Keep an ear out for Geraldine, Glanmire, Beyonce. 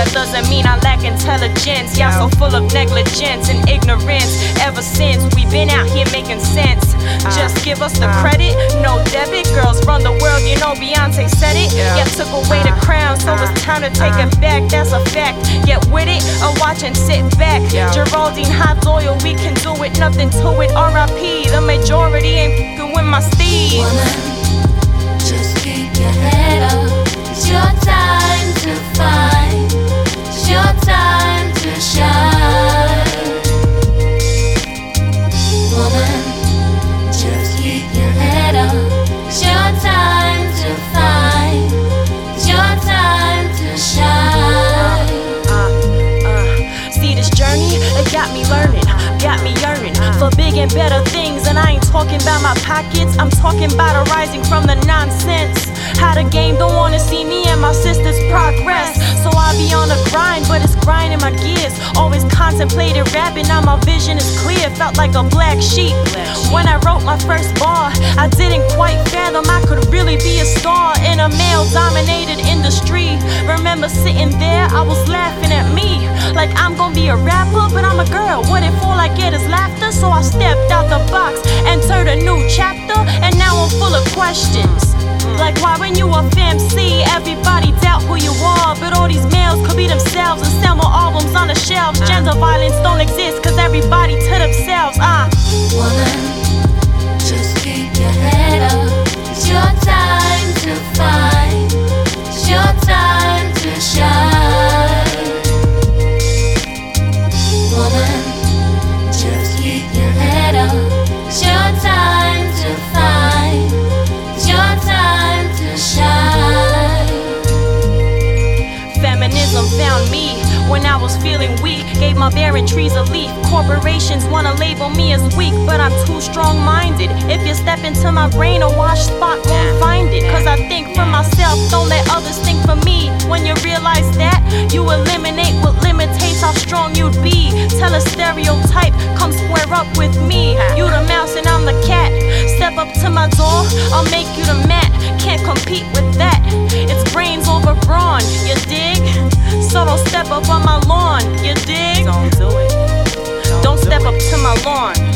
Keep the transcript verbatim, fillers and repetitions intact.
that doesn't mean I lack intelligence. Y'all so full of negligence and ignorance. Ever since, we've been out here making sense. Just give us the credit, no debit. Girls run the world, you know Beyonce said it. Y'all took away the crown, so it's time to take it back. That's a fact, get with it or watch and sit back. Geraldine, hot loyal, we can do it, nothing to it. R I P, the majority ain't f***ing with my steed. Woman, just keep your head up. It's your time to fight. It's your time to shine. Woman, just keep your head up. It's your time to fight. It's your time to shine. Uh, uh, uh. See this journey, it got me learning, got me yearning for big and better things. And I ain't talking about my pockets, I'm talking about arising from the nonsense. How the game don't wanna see me and my sister's progress. So I be on the grind, but it's grinding my gears. Always contemplated rapping, now my vision is clear. Felt like a black sheep when I wrote my first bar. I didn't quite fathom I could really be a star in a male-dominated industry. Remember sitting there, I was laughing at me like I'm gonna be a rapper, but I'm a girl. What if all I get is laughter? So I stepped out the box, entered a new chapter, and now I'm full of questions. Like why when you a F M C, everybody doubt who you are. But all these males could be themselves and sell more albums on the shelves. Gender violence don't exist, cause everybody to themselves. Ah, uh. Woman, just keep your head up. It's your time to fight. It's your time to shine. Woman, just keep your head up. It's your time to fight. Feminism found me when I was feeling weak. Gave my barren trees a leaf. Corporations wanna label me as weak, but I'm too strong-minded. If you step into my brain, a wash spot won't find it. Cause I think for myself, don't let others think for me. When you realize that, you eliminate what limitates how strong you'd be. Tell a stereotype, come square up with me. You the mouse and I'm the cat. Step up to my door, I'll make you the mat. Can't compete with that. It's brains over brawn, you dig? So don't step up on my lawn, you dig? Don't do it. Don't, don't step up to my lawn.